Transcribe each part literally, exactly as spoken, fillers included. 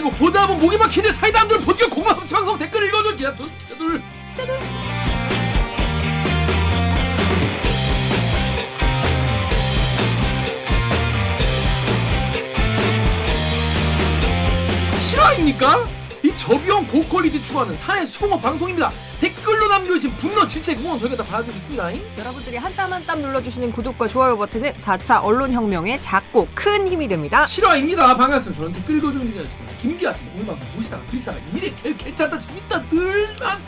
마치고 보다 보면 목이 막히는데 사이다 한둘 본격 공감 방송 댓글 읽어줘. 기자 둘 기자 둘. 실화입니까? 이 저비용 고퀄리티 추구하는 산의 수공업 방송입니다. 댓글로 남겨주신 분노, 질책, 응원 저희가 다 받아드리겠습니다. 여러분들이 한 땀 한 땀 눌러주시는 구독과 좋아요 버튼은 사 차 언론혁명의 작고 큰 힘이 됩니다. 실화입니다. 반갑습니다. 저는 댓글 읽어주는 기자였습니다. 김기화 씨 오늘 방송 보시다가 글쓰다가 이래 개, 괜찮다 재밌다 늘만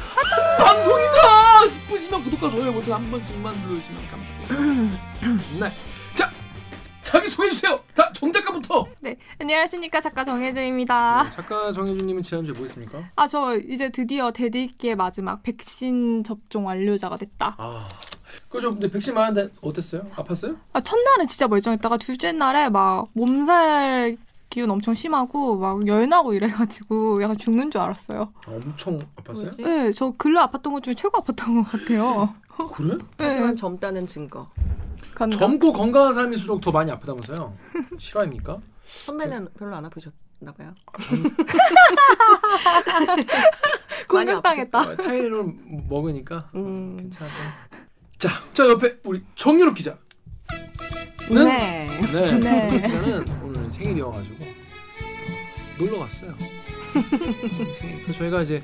방송이다 싶으시면 구독과 좋아요 버튼 한 번씩만 눌러주시면 감사하겠습니다. 네. 자, 자기 소개해주세요. 다 정작가부터. 네, 안녕하십니까, 작가 정해주입니다. 네, 작가 정해주님은 지난주에 뭐 했습니까? 아, 저 이제 드디어 대들기의 마지막 백신 접종 완료자가 됐다. 아, 그죠. 근데 백신 맞았는데 어땠어요? 아팠어요? 아, 첫날은 진짜 멀쩡했다가 둘째 날에 막 몸살 기운 엄청 심하고 막 열나고 이래가지고 약간 죽는 줄 알았어요. 아, 엄청 아팠어요? 뭐지? 네, 저 근래 아팠던 것 중에 최고 아팠던 것 같아요. 그래? 하지만 네. 젊다는 증거. 건강? 젊고 건강한 사람일수록 더 많이 아프다면서요? 실화입니까? 선배는 네. 별로 안 아프셨나봐요. 공격당했다. 타이레놀 먹으니까 음. 괜찮아. 자, 저 옆에 우리 정유럽 기자는 네. 네. 네. 기자는 오늘 생일이어가지고 놀러 갔어요. 생일. 그래서 저희가 이제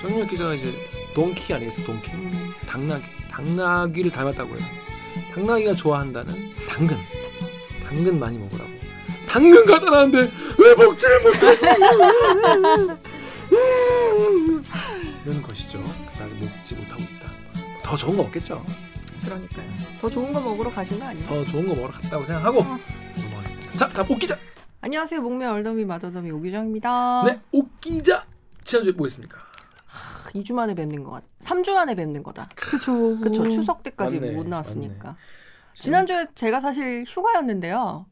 정유럽 기자가 이제 동키 아니겠어? 동키. 당나귀. 당나귀를 닮았다고 해요. 당나귀가 좋아한다는 당근. 당근 많이 먹으라고. 당근 가다라는데 왜 먹지를 못하고 이런 것이죠. 그래서 아직 먹지 못하고 있다. 더 좋은 거 없겠죠. 그러니까요. 더 좋은 거 먹으러 가신 거 아니에요? 더 좋은 거 먹으러 갔다고 생각하고 넘어가겠습니다. 자, 다음 옥기자. 안녕하세요. 목매 얼더미 마더더미 옥유정입니다. 네, 옥기자. 지난주에 뭐 했습니까? 이 주 만에 뵙는 것 같아. 삼 주 만에 뵙는 거다. 그렇죠. 그렇죠. 추석 때까지 맞네, 못 나왔으니까. 맞네. 지난주에 제가 사실 휴가였는데요.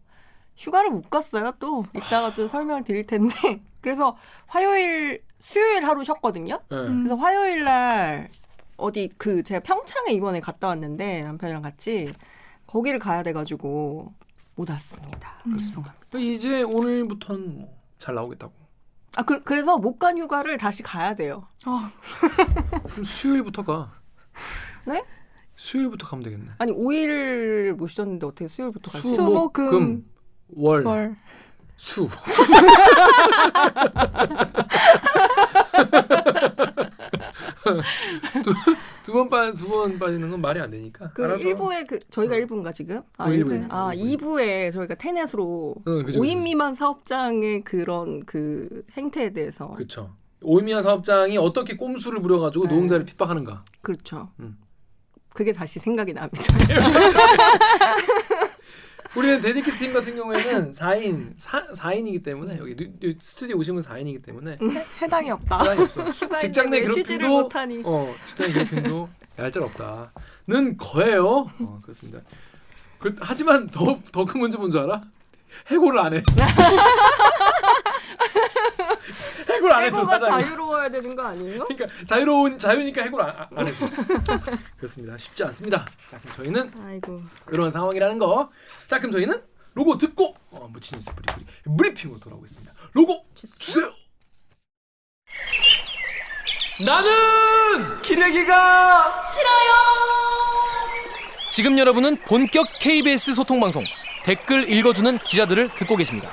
휴가를 못 갔어요. 또 이따가 또 설명을 드릴 텐데. 그래서 화요일, 수요일 하루 쉬었거든요. 네. 그래서 화요일 날 어디 그 제가 평창에 이번에 갔다 왔는데 남편이랑 같이 거기를 가야 돼가지고 못 왔습니다. 음. 죄송합니다. 이제 오늘부터는 뭐 잘 나오겠다고. 아, 그, 그래서 못 간 휴가를 다시 가야 돼요. 아. 그럼 수요일부터 가. 네? 수요일부터 가면 되겠네. 아니, 오 일을 못 쉬었는데 어떻게 수요일부터 갈 수 있어? 수, 목, 금, 금, 월, 월. 수. 두, 두 번 빠, 두 번 빠지는 건 말이 안 되니까. 그 알아서. 일 부에 그 저희가 어. 일 부인가 지금? 아, 일 부. 아, 이 부에 저희가 테넷으로 응, 그치, 오 인 그치. 미만 사업장의 그런 그 행태에 대해서. 그렇죠. 오 인 미만 사업장이 어떻게 꼼수를 부려가지고 네. 노동자를 핍박하는가. 그렇죠. 음. 그게 다시 생각이 납니다. 우리는 데디케 팀 같은 경우에는 사 인, 사 인이기 때문에 여기 스튜디오 오시면 사 인이기 때문에 해당이 없다. 해당이 없어. 직장 내 괴롭힘도 어, 직장 내 괴롭힘도 얄짤 없다는 거예요. 어, 그렇습니다. 그, 하지만 더 더 큰 문제 뭔지 알아? 해고를 안 해. 해고를 안 해줘. 해고가 자유로워야 되는 거 아니에요? 그러니까 자유로운 자유니까 해고를 안, 안 해줘. 그렇습니다. 쉽지 않습니다. 자, 그럼 저희는 아이고 이런 상황이라는 거. 자, 그럼 저희는 로고 듣고 어, 무친 뉴스 브리프리 브리핑으로 돌아오겠습니다. 로고 주세요. 나는 기레기가 싫어요. 지금 여러분은 본격 케이비에스 소통 방송 댓글 읽어주는 기자들을 듣고 계십니다.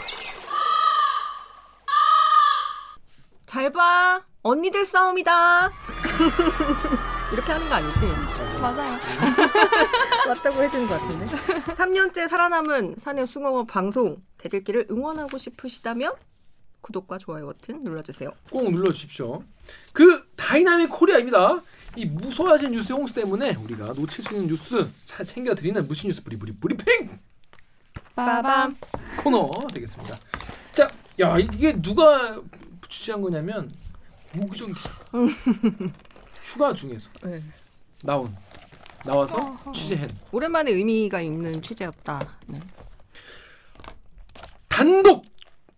잘 봐. 언니들 싸움이다. 이렇게 하는 거 아니지? 맞아요. 맞다고 해주는 것 같은데. 삼 년째 살아남은 산의 숭어업 방송 대들기를 응원하고 싶으시다면 구독과 좋아요 버튼 눌러주세요. 꼭 눌러주십시오. 그 다이나믹 코리아입니다. 이 무서워진 뉴스의 홍수 때문에 우리가 놓칠 수 있는 뉴스 잘 챙겨드리는 무신 뉴스 브리브리 브리핑! 빠밤! 코너 되겠습니다. 자, 야, 이게 누가 주시한 거냐면 옥유정 기자 휴가 중에서 네. 나온 나와서 어, 어. 취재한 오랜만에 의미가 있는 취재였다. 네. 단독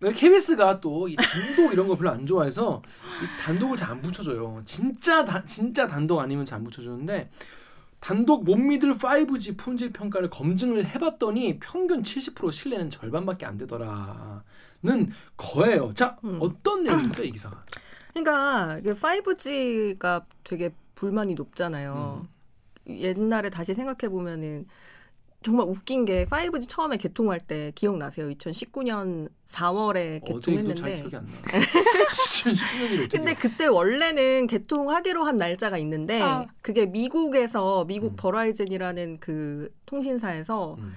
케이비에스가 또 이 단독 이런 거 별로 안 좋아해서 이 단독을 잘 안 붙여줘요. 진짜 다, 진짜 단독 아니면 잘 안 붙여주는데 단독 못 믿을 파이브지 품질 평가를 검증을 해봤더니 평균 칠십 퍼센트 신뢰는 절반밖에 안 되더라. 는 거예요. 자, 음. 어떤 내용입니까, 이 기사가? 그러니까 파이브지가 되게 불만이 높잖아요. 음. 옛날에 다시 생각해보면은 정말 웃긴 게 파이브지 처음에 개통할 때 기억나세요? 이천십구 년 사월에 개통했는데. 어제 잘 기억이 안 나. 이천십구 년이 근데 그때 원래는 개통하기로 한 날짜가 있는데 아. 그게 미국에서 미국 음. 버라이즌이라는 그 통신사에서 음.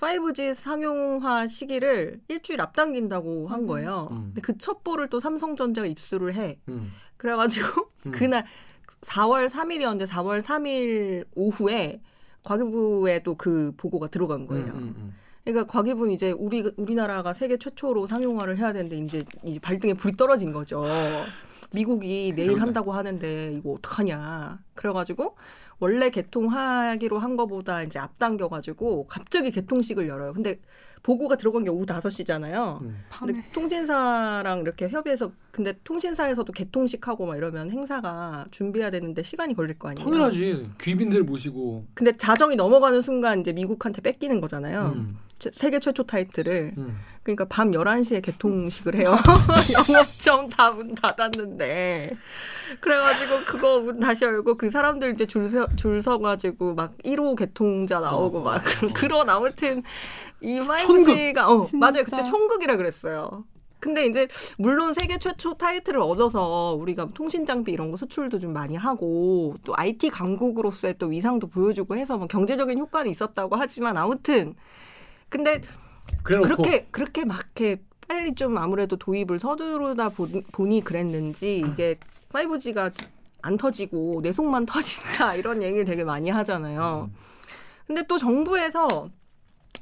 파이브지 상용화 시기를 일주일 앞당긴다고 한 거예요. 음. 근데 그 첩보를 또 삼성전자가 입수를 해. 음. 그래가지고 음. 그날 사월 삼일이었는데 사월 삼일 오후에 과기부에 또 그 보고가 들어간 거예요. 음, 음. 그러니까 과기부는 이제 우리, 우리나라가 세계 최초로 상용화를 해야 되는데 이제 이 발등에 불이 떨어진 거죠. 미국이 내일 한다고 하는데 이거 어떡하냐. 그래가지고 원래 개통하기로 한 거보다 이제 앞당겨가지고 갑자기 개통식을 열어요. 근데 보고가 들어간 게 오후 다섯시잖아요. 음. 근데 통신사랑 이렇게 협의해서 근데 통신사에서도 개통식하고 막 이러면 행사가 준비해야 되는데 시간이 걸릴 거 아니에요. 당연하지. 귀빈들 모시고. 근데 자정이 넘어가는 순간 이제 미국한테 뺏기는 거잖아요. 음. 세계 최초 타이틀을. 음. 그러니까 밤 열한시에 개통식을 해요. 영업점 다 문 닫았는데. 그래가지고 그거 문 다시 열고 그 사람들 이제 줄, 서, 줄 서가지고 막 일호 개통자 나오고 어, 막 어. 그런 아무튼 이 파이브지가 어, 맞아요. 그때 총극이라 그랬어요. 근데 이제 물론 세계 최초 타이틀을 얻어서 우리가 통신 장비 이런 거 수출도 좀 많이 하고 또 아이티 강국으로서의 또 위상도 보여주고 해서 뭐 경제적인 효과는 있었다고 하지만 아무튼 근데 그렇게 그렇게 막 이렇게 빨리 좀 아무래도 도입을 서두르다 보, 보니 그랬는지 이게 파이브지가 안 터지고 내 속만 터진다 이런 얘기를 되게 많이 하잖아요. 근데 또 정부에서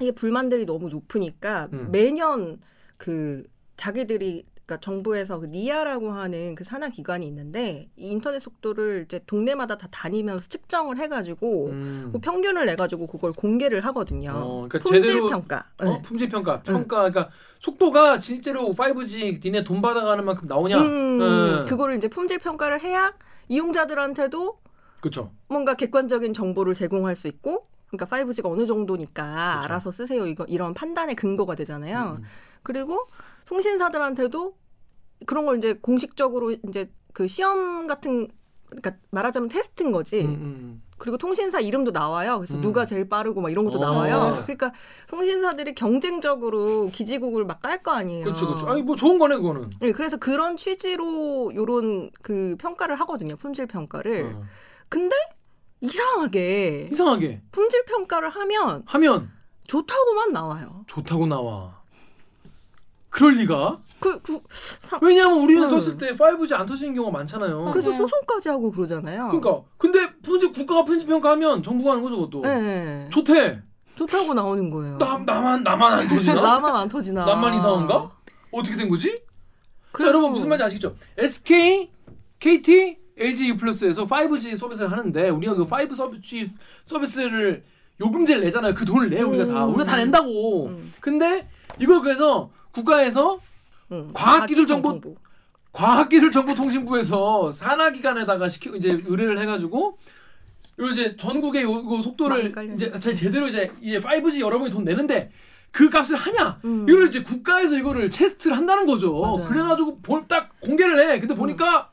이게 불만들이 너무 높으니까 음. 매년 그 자기들이 그러니까 정부에서 그 니아라고 하는 그 산하 기관이 있는데 이 인터넷 속도를 이제 동네마다 다 다니면서 측정을 해가지고 음. 그 평균을 내가지고 그걸 공개를 하거든요. 어, 그러니까 품질 평가. 어, 품질 평가. 평가. 응. 그러니까 속도가 실제로 파이브지 니네 돈 받아가는 만큼 나오냐. 음, 음. 그거를 이제 품질 평가를 해야 이용자들한테도 그쵸. 뭔가 객관적인 정보를 제공할 수 있고. 그러니까 파이브지가 어느 정도니까 그렇죠. 알아서 쓰세요. 이거 이런 판단의 근거가 되잖아요. 음. 그리고 통신사들한테도 그런 걸 이제 공식적으로 이제 그 시험 같은 그러니까 말하자면 테스트인 거지. 음. 그리고 통신사 이름도 나와요. 그래서 음. 누가 제일 빠르고 막 이런 것도 오. 나와요. 그러니까 통신사들이 경쟁적으로 기지국을 막 깔 거 아니에요. 그렇죠, 그렇죠. 아니 뭐 좋은 거네 그거는. 네, 그래서 그런 취지로 이런 그 평가를 하거든요. 품질 평가를. 어. 근데 이상하게 이상하게 품질 평가를 하면 하면 좋다고만 나와요. 좋다고 나와. 그럴 리가? 그, 그 사, 왜냐하면 우리는 음. 썼을 때 파이브지 안 터지는 경우가 많잖아요. 그래서 소송까지 하고 그러잖아요. 그러니까 근데 품질 국가가 품질 평가하면 정부가 하는 거죠, 그것도. 네. 좋대. 좋다고 나오는 거예요. 나, 나만 나만 안 터지나? 나만 안 터지나? 나만 이상한가? 어떻게 된 거지? 자, 여러분 무슨 말인지 아시겠죠? 에스케이, 케이티 엘지 U+에서 파이브지 서비스를 하는데 우리가 그 파이브지 서비스를 요금제를 내잖아요. 그 돈을 내 우리가 다. 우리가 다 낸다고. 음. 근데 이걸 그래서 국가에서 음. 과학기술정보 과학기술정보통신부에서 산하기관에다가 시키 이제 의뢰를 해가지고 이제 전국의 요, 요 속도를 이제 제대로 이제 이제 파이브지 여러분이 돈 내는데 그 값을 하냐? 음. 이걸 이제 국가에서 이거를 체스트를 한다는 거죠. 맞아요. 그래가지고 볼, 딱 공개를 해. 근데 보니까 음.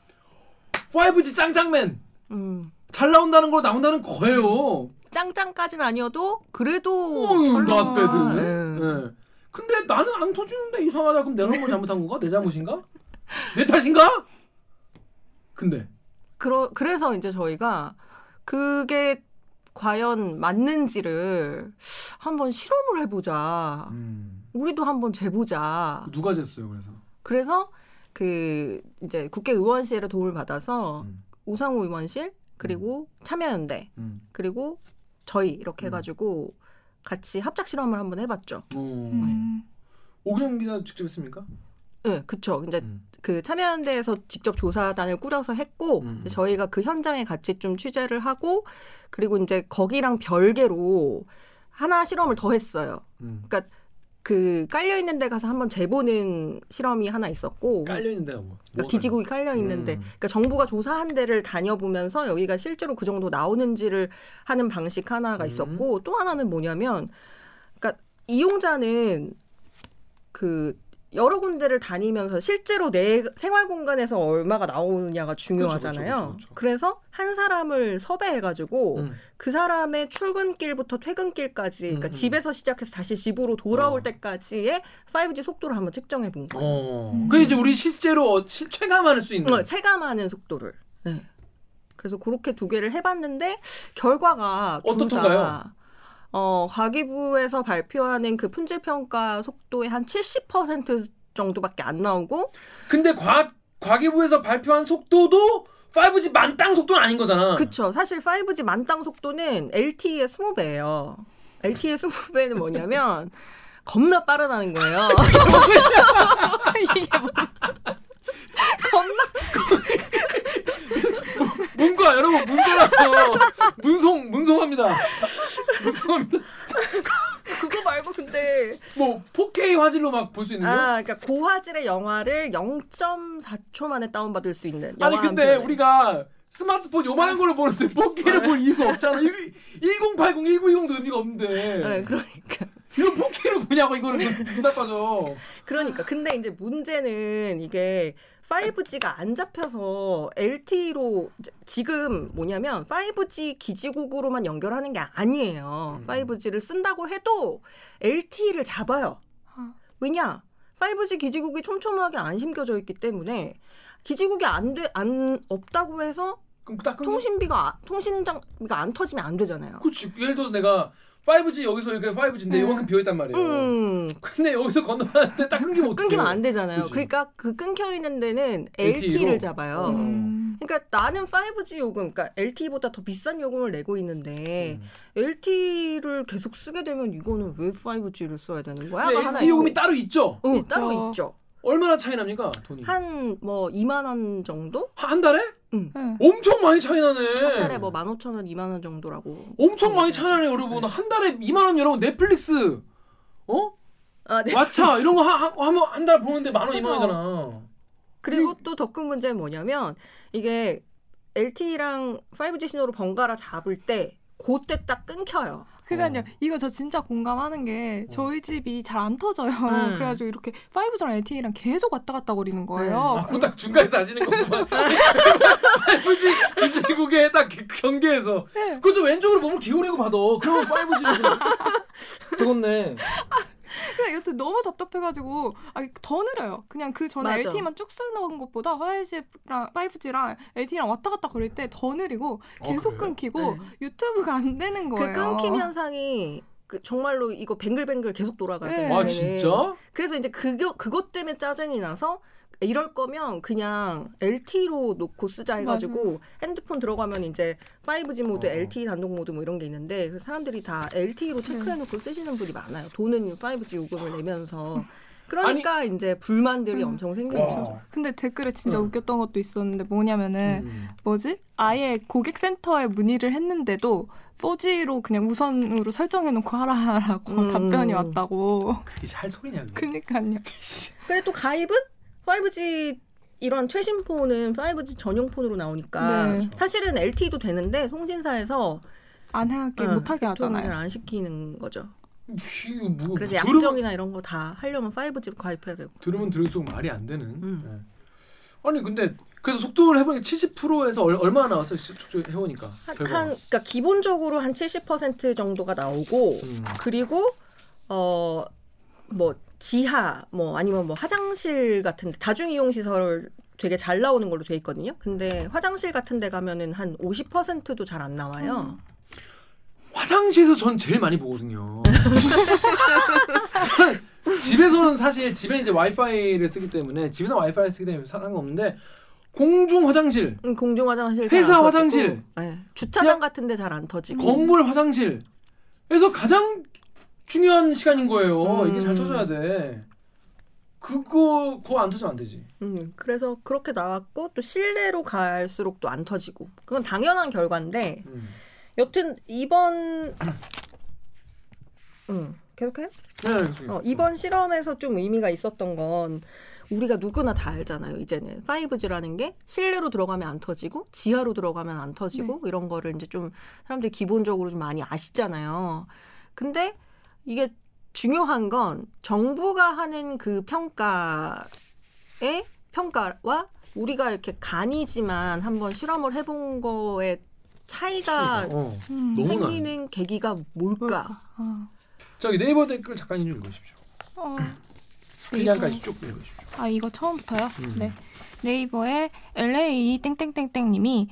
파이브지 짱짱맨 음. 잘 나온다는 거 나온다는 거예요. 짱짱까지는 아니어도 그래도 낫 배드. 네. 네. 근데 나는 안 터지는데 이상하다. 그럼 내가 뭐 잘못한 건가? 내 잘못인가? 내 탓인가? 근데 그러, 그래서 이제 저희가 그게 과연 맞는지를 한번 실험을 해보자. 음. 우리도 한번 재보자. 누가 쟀어요? 그래서 그래서 그 이제 국회의원실에 도움을 받아서 음. 우상호 의원실 그리고 음. 참여연대 음. 그리고 저희 이렇게 음. 해가지고 같이 합작 실험을 한번 해봤죠. 음. 옥유정 기자 직접 했습니까? 네, 그렇죠. 이제 음. 그 참여연대에서 직접 조사단을 꾸려서 했고 음. 저희가 그 현장에 같이 좀 취재를 하고 그리고 이제 거기랑 별개로 하나 실험을 더 했어요. 음. 그러니까. 그 깔려 있는 데 가서 한번 재보는 실험이 하나 있었고 깔려 있는 데가 뭐? 그러니까 기지국이 깔려 있는데 음. 그러니까 정부가 조사한 데를 다녀보면서 여기가 실제로 그 정도 나오는지를 하는 방식 하나가 있었고 음. 또 하나는 뭐냐면 그러니까 이용자는 그 여러 군데를 다니면서 실제로 내 생활 공간에서 얼마가 나오느냐가 중요하잖아요. 그렇죠, 그렇죠, 그렇죠. 그래서 한 사람을 섭외해가지고 음. 그 사람의 출근길부터 퇴근길까지, 그러니까 음. 집에서 시작해서 다시 집으로 돌아올 어. 때까지의 파이브 지 속도를 한번 측정해 본 거예요. 어. 음. 그게 이제 우리 실제로 어, 시, 체감할 수 있는. 어, 체감하는 속도를. 네. 그래서 그렇게 두 개를 해봤는데 결과가 어떻던가요? 어, 과기부에서 발표하는 그 품질평가 속도의 한 칠십 퍼센트 정도밖에 안 나오고. 근데 과, 과기부에서 발표한 속도도 파이브 지 만땅 속도는 아닌 거잖아. 그쵸. 사실 파이브 지 만땅 속도는 엘티이의 이십 배예요. 엘티이의 이십 배는 뭐냐면 겁나 빠르다는 거예요. 이게 뭐야? 겁나. 문과 여러분 문제 났어. 문송 문송합니다. 문송합니다. 그거 말고 근데 뭐 포케이 화질로 막 볼 수 있는 거? 아, 그러니까 고화질의 영화를 영 점 사 초 만에 다운받을 수 있는. 아니 근데 우리가 스마트폰 요만한 걸로 보는데 포케이를 볼 이유가 없잖아. 천팔십, 천구백이십도 의미가 없는데. 네, 그러니까. 이거 포케이로 보냐고 이거를 눈 나빠져. 그러니까 근데 이제 문제는 이게 파이브 지가 안 잡혀서 엘티이로 지금 뭐냐면 파이브 지 기지국으로만 연결하는 게 아니에요. 음. 파이브 지를 쓴다고 해도 엘티이를 잡아요. 왜냐? 파이브 지 기지국이 촘촘하게 안 심겨져 있기 때문에 기지국이 안 돼, 안 없다고 해서 통신비가 통신장비가 안 터지면 안 되잖아요. 그렇지. 예를 들어서 내가 파이브 지 여기서 여기 파이브 지인데 음. 이만큼 비어있단 말이에요. 음. 근데 여기서 건너가는데 딱 끊기면 어떡해? 끊기면 안 되잖아요. 그치? 그러니까 그 끊겨 있는 데는 엘티이를 잡아요. 음. 그러니까 나는 파이브 지 요금, 그러니까 엘티이보다 더 비싼 요금을 내고 있는데 음. 엘티이를 계속 쓰게 되면 이거는 왜 파이브 지를 써야 되는 거야? 엘티이 요금이 따로 있죠? 응, 있죠. 따로 있죠. 얼마나 차이 납니까? 돈이? 한 뭐 이만 원 정도? 한 달에? 응. 네. 엄청 많이 차이 나네. 한 달에 뭐 만 오천 원, 이만 원 정도라고. 엄청 많이 차이 나네, 여러분. 네. 한 달에 이만 원 여러분 넷플릭스, 어? 아, 네. 왓챠 이런 거 하면 한 달 보는데 만 원, 이만 원이잖아. 그리고 또 더 큰 문제는 뭐냐면 이게 엘티이랑 파이브 지 신호로 번갈아 잡을 때 그때 딱 끊겨요. 그러니까요. 어. 이거 저 진짜 공감하는 게 저희 집이 잘 안 터져요. 음. 그래가지고 이렇게 파이브 지랑 엘티이랑 계속 왔다 갔다 거리는 거예요. 음. 아, 그 딱 중간에서 아시는 거구만. 파이브 지 기지국에 딱 경계해서. 네. 그거 좀 왼쪽으로 몸을 기울이고 봐도 그러면 파이브 지가 되겠네. 근데 여튼 너무 답답해가지고 아, 더 느려요. 그냥 그 전에 엘티이만 쭉 쓰는 것보다 파이브지랑, 파이브 지랑 엘티이랑 왔다 갔다 거릴 때 더 느리고 계속 어, 끊기고 네. 유튜브가 안 되는 거예요. 그 끊김 현상이 그 정말로 이거 뱅글뱅글 계속 돌아가야 네. 되는. 아 진짜? 그래서 이제 그거, 그것 때문에 짜증이 나서 이럴 거면 그냥 엘티이로 놓고 쓰자 해가지고 맞아요. 핸드폰 들어가면 이제 파이브 지 모드, 어. 엘티이 단독 모드 뭐 이런 게 있는데 그래서 사람들이 다 엘티이로 체크해놓고 네. 쓰시는 분이 많아요. 돈은 파이브 지 요금을 내면서. 그러니까 아니, 이제 불만들이 음. 엄청 생겼죠. 근데 댓글에 진짜 음. 웃겼던 것도 있었는데 뭐냐면은 음. 뭐지? 아예 고객센터에 문의를 했는데도 포지로 그냥 우선으로 설정해놓고 하라라고 음. 답변이 왔다고. 그게 잘 소리냐 그게. 그니까요. 근데 또 가입은? 파이브 지 이런 최신 폰은 파이브 지 전용 폰으로 나오니까 네. 사실은 엘티이도 되는데 통신사에서 안 하게 어, 못하게 하잖아요. 안 시키는 거죠. 뭐, 그래서 약정이나 이런 거 다 하려면 파이브 지로 가입해야 되고. 들으면 들을수록 말이 안 되는. 음. 네. 아니 근데 그래서 속도를 해보니까 칠십 퍼센트에서 얼, 얼마나 나왔어요? 해보니까. 한, 한 그러니까 기본적으로 한 칠십 퍼센트 정도가 나오고 음. 그리고 어 뭐. 지하 뭐 아니면 뭐 화장실 같은 데 다중 이용 시설 되게 잘 나오는 걸로 돼 있거든요. 근데 화장실 같은 데 가면은 한 오십 퍼센트도 잘 안 나와요. 음. 화장실에서 전 제일 많이 보거든요. 집에서는 사실 집에 이제 와이파이를 쓰기 때문에 집에서 와이파이를 쓰기 때문에 상관없는데 공중 화장실, 응, 공중 화장실, 회사 화장실, 네. 주차장 같은 데 잘 안 터지고 건물 화장실. 그래서 가장 중요한 시간인 거예요. 음. 이게 잘 터져야 돼. 그거 그거 안 터지면 안 되지. 음, 그래서 그렇게 나왔고 또 실내로 갈수록 또 안 터지고 그건 당연한 결과인데 음. 여튼 이번 음, 계속해요? 네, 어, 이번 실험에서 좀 의미가 있었던 건 우리가 누구나 다 알잖아요. 이제는 파이브 지라는 게 실내로 들어가면 안 터지고 지하로 들어가면 안 터지고 네. 이런 거를 이제 좀 사람들이 기본적으로 좀 많이 아시잖아요. 근데 이게 중요한 건 정부가 하는 그 평가의 평가와 우리가 이렇게 간이지만 한번 실험을 해본 거에 차이가 어, 음. 생기는 너무나. 계기가 뭘까? 어. 저기 네이버 댓글 잠깐 읽어주십시오. 어. 그냥까지 쭉 읽어주십시오. 아 이거 처음부터요? 음. 네. 네이버에 엘에이 땡땡땡땡님이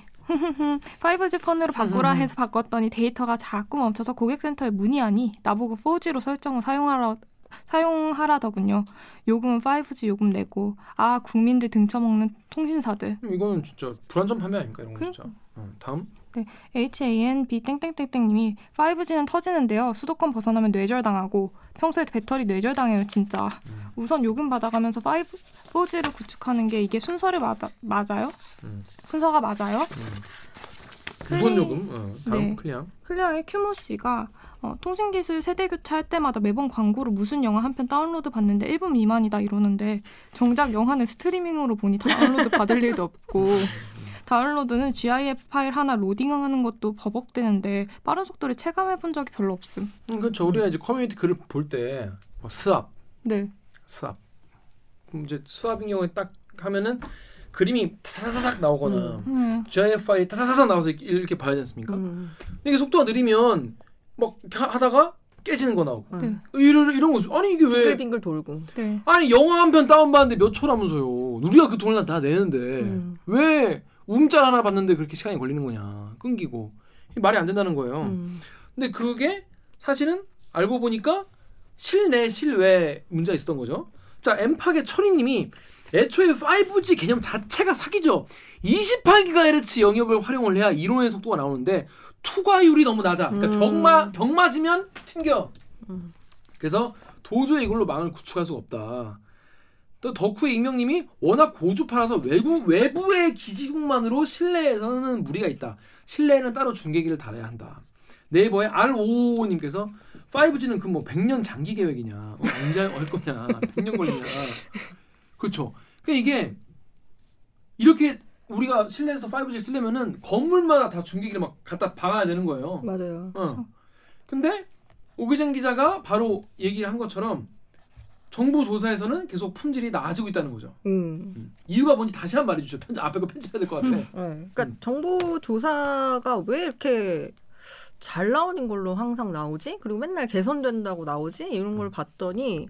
파이브지 폰으로 바꾸라 해서 바꿨더니 데이터가 자꾸 멈춰서 고객센터에 문의하니 나보고 포지로 설정을 사용하라, 사용하라더군요. 요금은 파이브지 요금 내고 아 국민들 등쳐먹는 통신사들. 이거는 진짜 불안전 판매 아닙니까? 이런 거 진짜. 그? 어, 다음. 네, 에이치 에이 엔 비 땡땡땡땡님이 파이브지는 터지는데요. 수도권 벗어나면 뇌절당하고 평소에 배터리 뇌절당해요. 진짜. 음. 우선 요금 받아가면서 파이브, 포지를 구축하는 게 이게 순서를 맞아, 맞아요? 음. 순서가 맞아요? 음. 우선 요금. 어, 다음 네. 클리앙. 클리앙의 큐모씨가 어, 통신기술 세대교체할 때마다 매번 광고로 무슨 영화 한 편 다운로드 받는데 일 분 미만이다 이러는데 정작 영화는 스트리밍으로 보니 다운로드 받을 일도 없고 다운로드는 지아이에프 파일 하나 로딩하는 것도 버벅대는데 빠른 속도를 체감해본 적이 별로 없음. 음, 그렇죠. 우리가 이제 커뮤니티 글을 볼 때 뭐 스압, 네, 스압. 그럼 이제 스압인 경우에 딱 하면은 그림이 타사사삭 나오거나 음, 네. 지아이에프 파일이 타사사삭 나와서 이렇게, 이렇게 봐야 되지 않습니까? 음. 이게 속도가 느리면 막 하다가 깨지는 거 나오고 네. 이런 이런 거 아니 이게 왜 빙글빙글 돌고 네. 아니 영화 한 편 다운 받는데 몇 초라면서요. 우리가 그 돈을 다 내는데 음. 왜 움짤 하나 봤는데 그렇게 시간이 걸리는 거냐. 끊기고. 말이 안 된다는 거예요. 음. 근데 그게 사실은 알고 보니까 실내, 실외 문제가 있었던 거죠. 자, 엠팍의 철이님이 애초에 파이브지 개념 자체가 사기죠. 이십팔 기가헤르츠 영역을 활용을 해야 이론의 속도가 나오는데 투과율이 너무 낮아. 그러니까 음. 병마, 병 맞으면 튕겨. 음. 그래서 도저히 이걸로 망을 구축할 수가 없다. 또 덕후의 익명님이 워낙 고주파라서 외부, 외부의 기지국만으로 실내에서는 무리가 있다. 실내에는 따로 중계기를 달아야 한다. 네이버의 알오오오님께서 파이브지는 그 뭐 백 년 장기 계획이냐. 언제 올 거냐. 백 년 걸리냐. 그렇죠. 그러니까 이게 이렇게 우리가 실내에서 파이브지 쓰려면은 건물마다 다 중계기를 막 갖다 박아야 되는 거예요. 맞아요. 어. 근데 오기정 기자가 바로 얘기를 한 것처럼 정부 조사에서는 계속 품질이 나아지고 있다는 거죠. 음. 음. 이유가 뭔지 다시 한번 말해주죠. 편집, 앞에 거 편집해야 될 것 같아. 음. 네. 그러니까 음. 정부 조사가 왜 이렇게 잘 나오는 걸로 항상 나오지? 그리고 맨날 개선된다고 나오지? 이런 걸 봤더니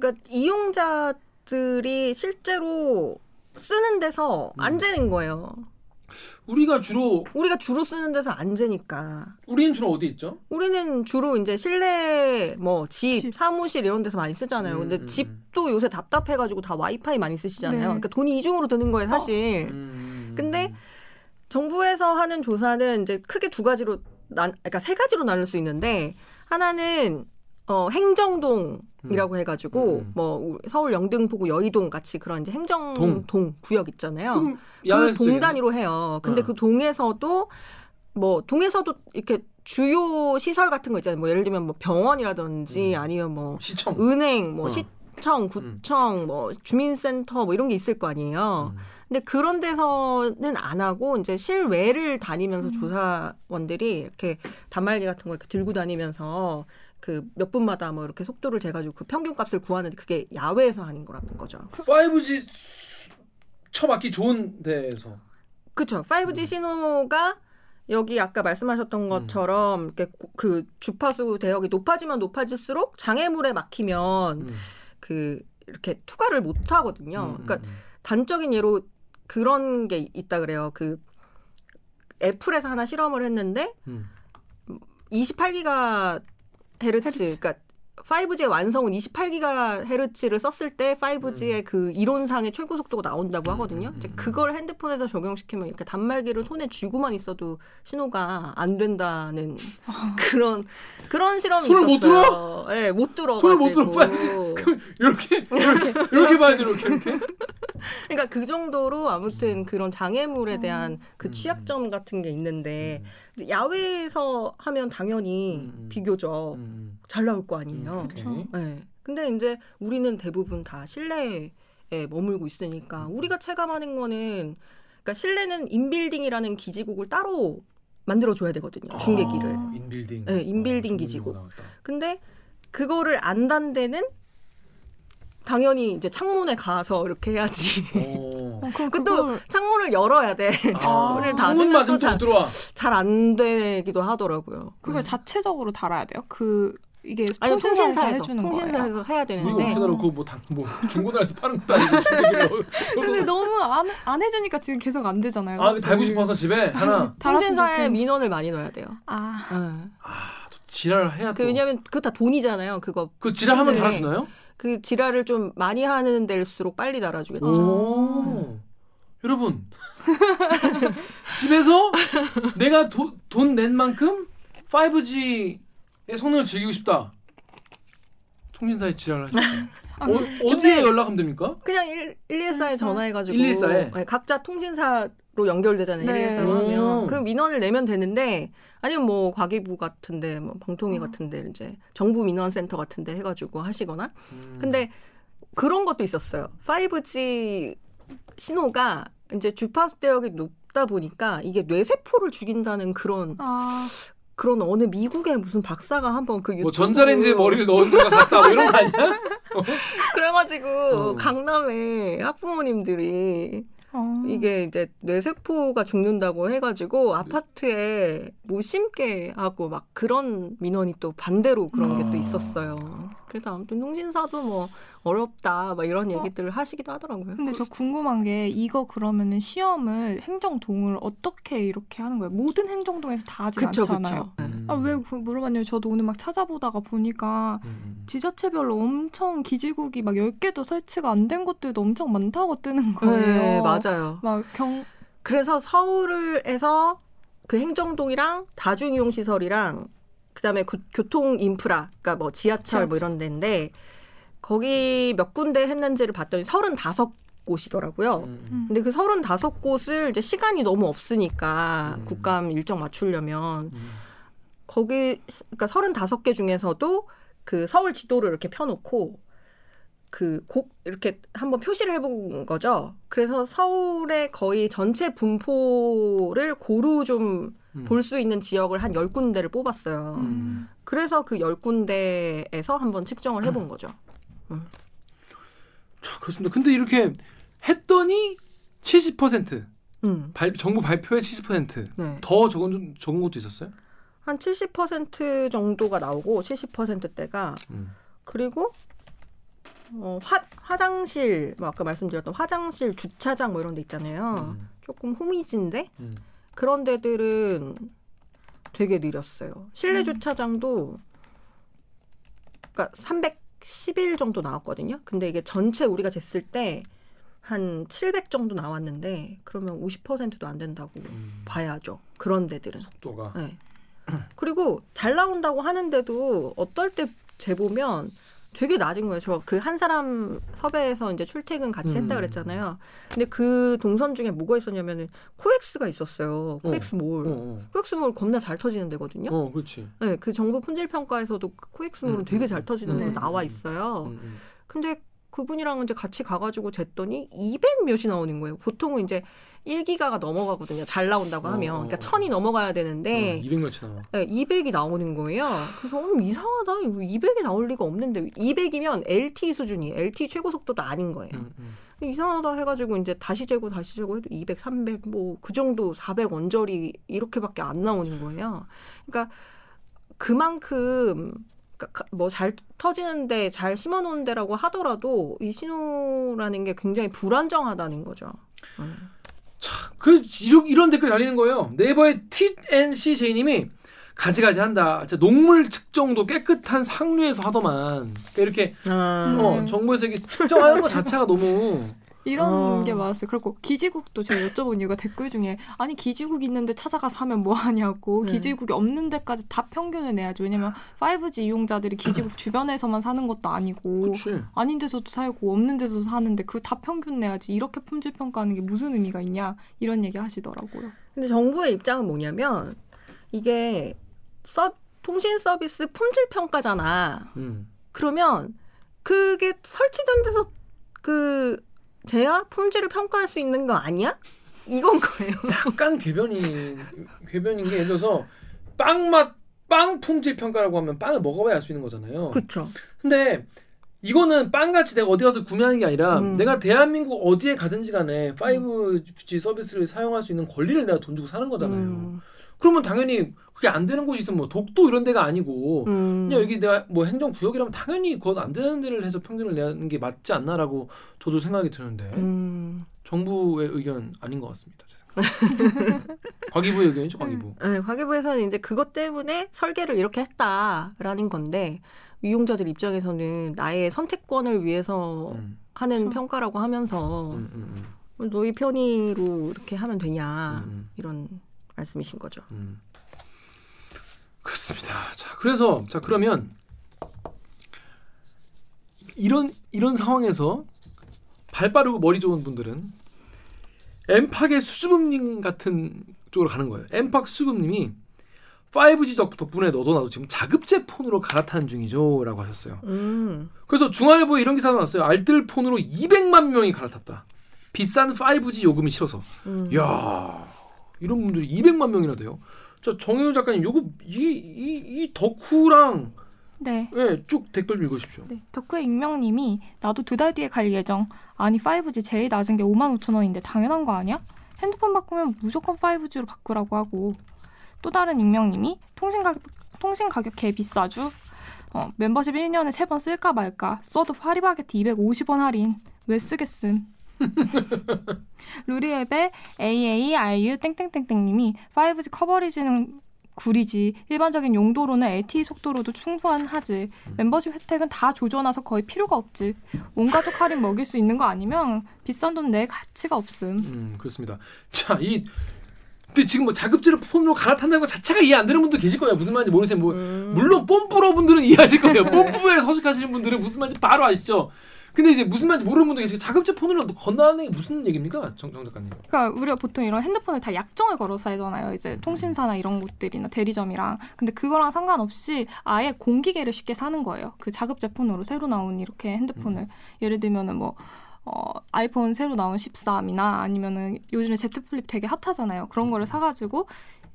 그러니까 이용자들이 실제로 쓰는 데서 음. 안 재는 거예요. 우리가 주로 우리가 주로 쓰는 데서 안 재니까. 우리는 주로 어디 있죠? 우리는 주로 이제 실내 뭐 집, 집. 사무실 이런 데서 많이 쓰잖아요. 음, 근데 음. 집도 요새 답답해가지고 다 와이파이 많이 쓰시잖아요. 네. 그러니까 돈이 이중으로 드는 거예요, 사실. 어. 음. 근데 정부에서 하는 조사는 이제 크게 두 가지로 나, 그러니까 세 가지로 나눌 수 있는데 하나는 어, 행정동이라고 음. 해가지고 음. 뭐 서울 영등포구 여의동 같이 그런 이제 행정동 동. 구역 있잖아요. 그 동 단위로 해요. 근데 어. 그 동에서도 뭐 동에서도 이렇게 주요 시설 같은 거 있잖아요. 뭐 예를 들면 뭐 병원이라든지 음. 아니면 뭐 시청. 은행, 뭐 어. 시청, 구청, 음. 뭐 주민센터 뭐 이런 게 있을 거 아니에요. 음. 근데 그런 데서는 안 하고 이제 실외를 다니면서 음. 조사원들이 이렇게 단말기 같은 걸 이렇게 들고 다니면서 그 몇 분마다 뭐 이렇게 속도를 재가지고 그 평균값을 구하는데 그게 야외에서 하는 거라는 거죠. 파이브지 쳐맞기 좋은 데에서. 그렇죠. 파이브지 음. 신호가 여기 아까 말씀하셨던 것처럼 음. 이렇게 그 주파수 대역이 높아지면 높아질수록 장애물에 막히면 음. 그 이렇게 투과를 못 하거든요. 음. 그러니까 단적인 예로 그런 게 있다 그래요. 그 애플에서 하나 실험을 했는데 음. 이십팔 기가 헤르츠. 그러니까 파이브지의 완성은 이십팔 기가헤르츠를 썼을 때 파이브지의 음. 그 이론상의 최고 속도가 나온다고 하거든요. 음. 이제 그걸 핸드폰에서 적용시키면 이렇게 단말기를 손에 쥐고만 있어도 신호가 안 된다는 그런 그런 실험이 있었어요. 손을 못 들어? 네, 못 들어. 손을 못 들어. 그럼 이렇게 이렇게 이렇게 봐야 돼. 이렇게 이렇게. 그러니까 그 정도로 아무튼 그런 장애물에 대한 음. 그 취약점 같은 게 있는데 음. 야외에서 하면 당연히 음. 비교적 음. 잘 나올 거 아니에요. 음, 그렇죠. 네. 근데 이제 우리는 대부분 다 실내에 머물고 있으니까 우리가 체감하는 거는 그러니까 실내는 인빌딩이라는 기지국을 따로 만들어줘야 되거든요. 중계기를. 아, 인빌딩. 네, 인빌딩 아, 기지국. 근데 그거를 안단 데는 당연히 이제 창문에 가서 이렇게 해야지. 아, 그, 그걸... 또 창문을 열어야 돼. 창문을 닫으면 또 잘 안 되기도 하더라고요. 그걸 음. 자체적으로 달아야 돼요? 그 이게 아니, 통신사에서 해주는 통신사에서 거예요? 해야 되는데. 우리가 그거 뭐, 뭐 중고나라에서 파는 것도 아니고. 근데 너무 안, 안 해주니까 지금 계속 안 되잖아요. 아, 달고 싶어서 집에 하나. 통신사에 민원을 많이 넣어야 돼요. 아. 응. 아, 또 지랄을 해야 돼. 그, 왜냐면 그거 다 돈이잖아요. 그거. 그 지랄하면 달아주나요? 그 지랄을 좀 많이 하는 데일수록 빨리 달아주겠죠. 음. 여러분 집에서 내가 도, 돈 낸 만큼 파이브지의 성능을 즐기고 싶다. 통신사에 지랄하시죠. 아, 어, 어디에 연락하면 됩니까? 그냥 일일사에 전화해가지고 일일사에 네, 각자 통신사로 연결되잖아요. 네. 일일사로 하면 그럼 민원을 내면 되는데 아니면 뭐 과기부 같은데 뭐 방통위 어. 같은데 이제 정부 민원센터 같은데 해가지고 하시거나. 음. 근데 그런 것도 있었어요. 파이브지 신호가 이제 주파수 대역이 높다 보니까 이게 뇌세포를 죽인다는 그런. 아. 그런 어느 미국의 무슨 박사가 한번 그 유튜브 뭐 전자레인지에 머리를 넣은 적이 같다 뭐 이런 거 아니야? 어. 그래가지고 어. 강남에 학부모님들이 어. 이게 이제 뇌세포가 죽는다고 해가지고 아파트에 못 심게 하고 막 그런 민원이 또 반대로 그런 어. 게 또 있었어요. 그래서 아무튼 통신사도 뭐 어렵다 막 이런 어? 얘기들을 하시기도 하더라고요. 근데 저 궁금한 게 이거 그러면은 시험을 행정동을 어떻게 이렇게 하는 거예요? 모든 행정동에서 다 하진 그쵸, 않잖아요. 음. 아, 왜 물어봤냐면 저도 오늘 막 찾아보다가 보니까 음. 지자체별로 엄청 기지국이 막 열 개도 설치가 안 된 것들도 엄청 많다고 뜨는 거예요. 네, 맞아요. 막 경... 그래서 서울에서 그 행정동이랑 다중이용시설이랑 그다음에 그, 교통 인프라, 그러니까 뭐 지하철 뭐 이런 데인데 거기 몇 군데 했는지를 봤더니 서른다섯 곳이더라고요. 음. 근데 그 서른다섯 곳을 이제 시간이 너무 없으니까 음. 국감 일정 맞추려면 음. 거기 그러니까 서른다섯 개 중에서도 그 서울 지도를 이렇게 펴놓고 그 곡 이렇게 한번 표시를 해본 거죠. 그래서 서울의 거의 전체 분포를 고루 좀 볼 수 있는 지역을 한 열 군데를 뽑았어요. 음. 그래서 그 열 군데에서 한번 측정을 해본 거죠. 음. 자, 그렇습니다. 근데 이렇게 했더니 칠십 퍼센트 음. 발, 정부 발표의 칠십 퍼센트 네. 더 적은, 좀 적은 것도 있었어요? 한 칠십 퍼센트 정도가 나오고 칠십 퍼센트대가 음. 그리고 어, 화, 화장실 뭐 아까 말씀드렸던 화장실 주차장 뭐 이런 데 있잖아요. 음. 조금 호미진데 음. 그런 데들은 되게 느렸어요. 실내 음. 주차장도 그러니까 삼백십일 정도 나왔거든요. 근데 이게 전체 우리가 쟀을 때 한 칠백 정도 나왔는데 그러면 오십 퍼센트도 안 된다고 음. 봐야죠. 그런 데들은. 속도가. 네. 그리고 잘 나온다고 하는데도 어떨 때 재보면 되게 낮은 거예요. 저 그 한 사람 섭외에서 이제 출퇴근 같이 했다 그랬잖아요. 근데 그 동선 중에 뭐가 있었냐면은 코엑스가 있었어요. 코엑스몰. 어, 어, 어. 코엑스몰 겁나 잘 터지는 데거든요. 어, 그렇지. 네, 그 정부 품질 평가에서도 코엑스몰은 음, 되게 잘 터지는 음, 거 네. 나와 있어요. 음, 음. 근데 그분이랑 이제 같이 가가지고 쟀더니 이백 몇이 나오는 거예요. 보통은 이제 일 기가가 넘어가거든요. 잘 나온다고 하면. 어, 그러니까 천이 넘어가야 되는데. 어, 이백 몇이 나와. 네, 이백이 나오는 거예요. 그래서 음, 이상하다. 이백이 나올 리가 없는데. 이백이면 엘티이 수준이에요. 엘티이 최고 속도도 아닌 거예요. 음, 음. 이상하다 해가지고 이제 다시 재고 다시 재고 해도 이백, 삼백 뭐 그 정도 사백 언저리 이렇게밖에 안 나오는 거예요. 그러니까 그만큼 뭐 잘 터지는데 잘 심어놓은 데라고 하더라도 이 신호라는 게 굉장히 불안정하다는 거죠. 음. 자, 그 이런, 이런 댓글 달리는 거예요. 네이버의 티엔씨제이님이 가지가지 한다. 진짜 농물 측정도 깨끗한 상류에서 하더만. 그러니까 이렇게 아, 어, 네. 정부에서 이게 측정하는 것 자체가 너무 이런 어. 게 많았어요. 그리고 기지국도 제가 여쭤본 이유가 댓글 중에 아니 기지국 있는데 찾아가서 하면 뭐 하냐고 네. 기지국이 없는 데까지 다 평균을 내야죠. 왜냐면 파이브지 이용자들이 기지국 주변에서만 사는 것도 아니고 그치. 아닌 데서도 살고 없는 데서도 사는데 그 다 평균 내야지 이렇게 품질 평가하는 게 무슨 의미가 있냐 이런 얘기 하시더라고요. 근데 정부의 입장은 뭐냐면 이게 서, 통신 서비스 품질 평가잖아. 음. 그러면 그게 설치된 데서 그 제야 품질을 평가할 수 있는 거 아니야? 이건 거예요. 약간 궤변이 궤변인 게 예를 들어서 빵맛 빵 품질 평가라고 하면 빵을 먹어봐야 알 수 있는 거잖아요. 그렇죠. 근데 이거는 빵같이 내가 어디 가서 구매하는 게 아니라 음. 내가 대한민국 어디에 가든지 간에 파이브 지 서비스를 사용할 수 있는 권리를 내가 돈 주고 사는 거잖아요. 음. 그러면 당연히 그게 안 되는 곳이 있으면 뭐 독도 이런 데가 아니고 음. 그냥 여기 내가 뭐 행정구역이라면 당연히 그건 안 되는 데를 해서 평균을 내는 게 맞지 않나라고 저도 생각이 드는데 음. 정부의 의견 아닌 것 같습니다. 과기부의 의견이죠. 과기부. 음. 네, 과기부에서는 이제 그것 때문에 설계를 이렇게 했다라는 건데 이용자들 입장에서는 나의 선택권을 위해서 음. 하는 그렇죠. 평가라고 하면서 음, 음, 음. 너희 편의로 이렇게 하면 되냐 음. 이런 말씀이신 거죠. 음. 그렇습니다. 자, 그래서 자 그러면 이런 이런 상황에서 발 빠르고 머리 좋은 분들은 엠팍의 수줍음님 같은 쪽으로 가는 거예요. 엠팍 수줍음님이 파이브 지 적 덕분에 너도 나도 지금 자급제 폰으로 갈아타는 중이죠 라고 하셨어요. 음. 그래서 중앙일보에 이런 기사가 나왔어요. 알뜰 폰으로 이백만 명이 갈아탔다. 비싼 파이브 지 요금이 싫어서. 음. 이야, 이런 분들이 이백만 명이나 돼요. 자, 정해주 작가님 요거 이, 이, 이 덕후랑 네. 네, 쭉 댓글 읽으십시오. 네, 덕후의 익명님이 나도 두 달 뒤에 갈 예정. 아니 파이브 지 제일 낮은 게 오만 오천 원인데 당연한 거 아니야? 핸드폰 바꾸면 무조건 파이브 지로 바꾸라고 하고. 또 다른 익명님이 통신 가격, 통신 가격 개 비싸죠? 어, 멤버십 일 년에 세 번 쓸까 말까. 써도 파리바게트 이백오십 원 할인. 왜 쓰겠음? 루리앱의 에이에이알유 땡땡땡땡님이 파이브 지 커버리지는 구리지. 일반적인 용도로는 엘티이 속도로도 충분하지. 멤버십 혜택은 다 조져놔서 거의 필요가 없지. 온 가족 할인 먹일 수 있는 거 아니면 비싼 돈 낼 가치가 없음. 음, 그렇습니다. 자, 이 근데 지금 뭐 자급제로 폰으로 갈아탄다는 거 자체가 이해 안 되는 분도 계실 거예요. 무슨 말인지 모르세요. 뭐 음. 물론 뽐뿌러 분들은 이해하실 거예요. 뽐뿌에 서식하시는 분들은 무슨 말인지 바로 아시죠. 근데 이제 무슨 말인지 모르는 분도 계시고 자급제 폰으로 건너는 게 무슨 얘기입니까? 정, 정 작가님. 그러니까 우리가 보통 이런 핸드폰을 다 약정을 걸어서 하잖아요. 이제 음. 통신사나 이런 곳들이나 대리점이랑. 근데 그거랑 상관없이 아예 공기계를 쉽게 사는 거예요. 그 자급제 폰으로 새로 나온 이렇게 핸드폰을. 음. 예를 들면은 뭐 어, 아이폰 새로 나온 십삼이나 아니면은 요즘에 Z 플립 되게 핫하잖아요. 그런 거를 사가지고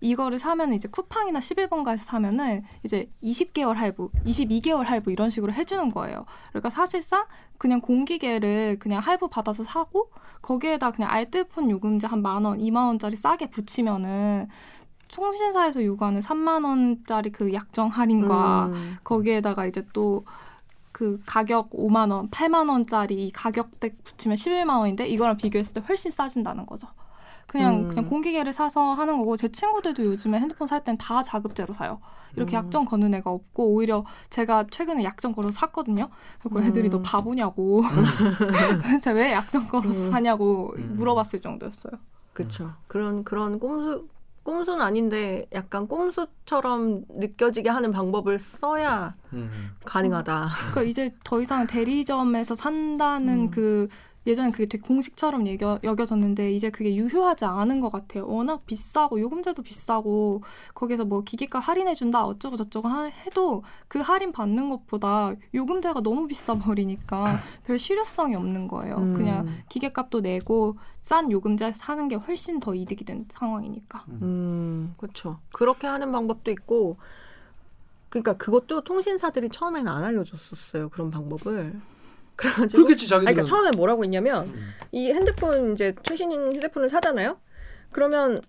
이거를 사면 이제 쿠팡이나 십일 번가에서 사면은 이제 이십 개월 할부, 이십이 개월 할부 이런 식으로 해주는 거예요. 그러니까 사실상 그냥 공기계를 그냥 할부 받아서 사고 거기에다 그냥 알뜰폰 요금제 한 만 원, 이만 원짜리 싸게 붙이면은 통신사에서 요구하는 삼만 원짜리 그 약정 할인과 음. 거기에다가 이제 또 그 가격 오만 원, 팔만 원짜리 가격대 붙이면 십일만 원인데 이거랑 비교했을 때 훨씬 싸진다는 거죠. 그냥 음. 그냥 공기계를 사서 하는 거고 제 친구들도 요즘에 핸드폰 살 땐 다 자급제로 사요. 이렇게 음. 약정 거는 애가 없고 오히려 제가 최근에 약정 걸어서 샀거든요. 그래서 음. 애들이 너 바보냐고 제가 왜 약정 걸어서 음. 사냐고 물어봤을 정도였어요. 그렇죠. 그런 그런 꼼수 꼼수는 아닌데 약간 꼼수처럼 느껴지게 하는 방법을 써야 음. 가능하다. 그러니까 이제 더 이상 대리점에서 산다는 음. 그 예전에 그게 되게 공식처럼 여겨, 여겨졌는데 이제 그게 유효하지 않은 것 같아요. 워낙 비싸고 요금제도 비싸고 거기서 뭐 기기값 할인해준다 어쩌고 저쩌고 하, 해도 그 할인 받는 것보다 요금제가 너무 비싸버리니까 별 실효성이 없는 거예요. 음. 그냥 기계값도 내고 싼 요금제 사는 게 훨씬 더 이득이 된 상황이니까. 음, 그렇죠. 그렇게 하는 방법도 있고 그러니까 그것도 통신사들이 처음에는 안 알려줬었어요. 그런 방법을. 그래가지고 그렇겠지, 그러니까 처음에 뭐라고 했냐면 음. 이 핸드폰 이제 최신인 휴대폰을 사잖아요. 그러면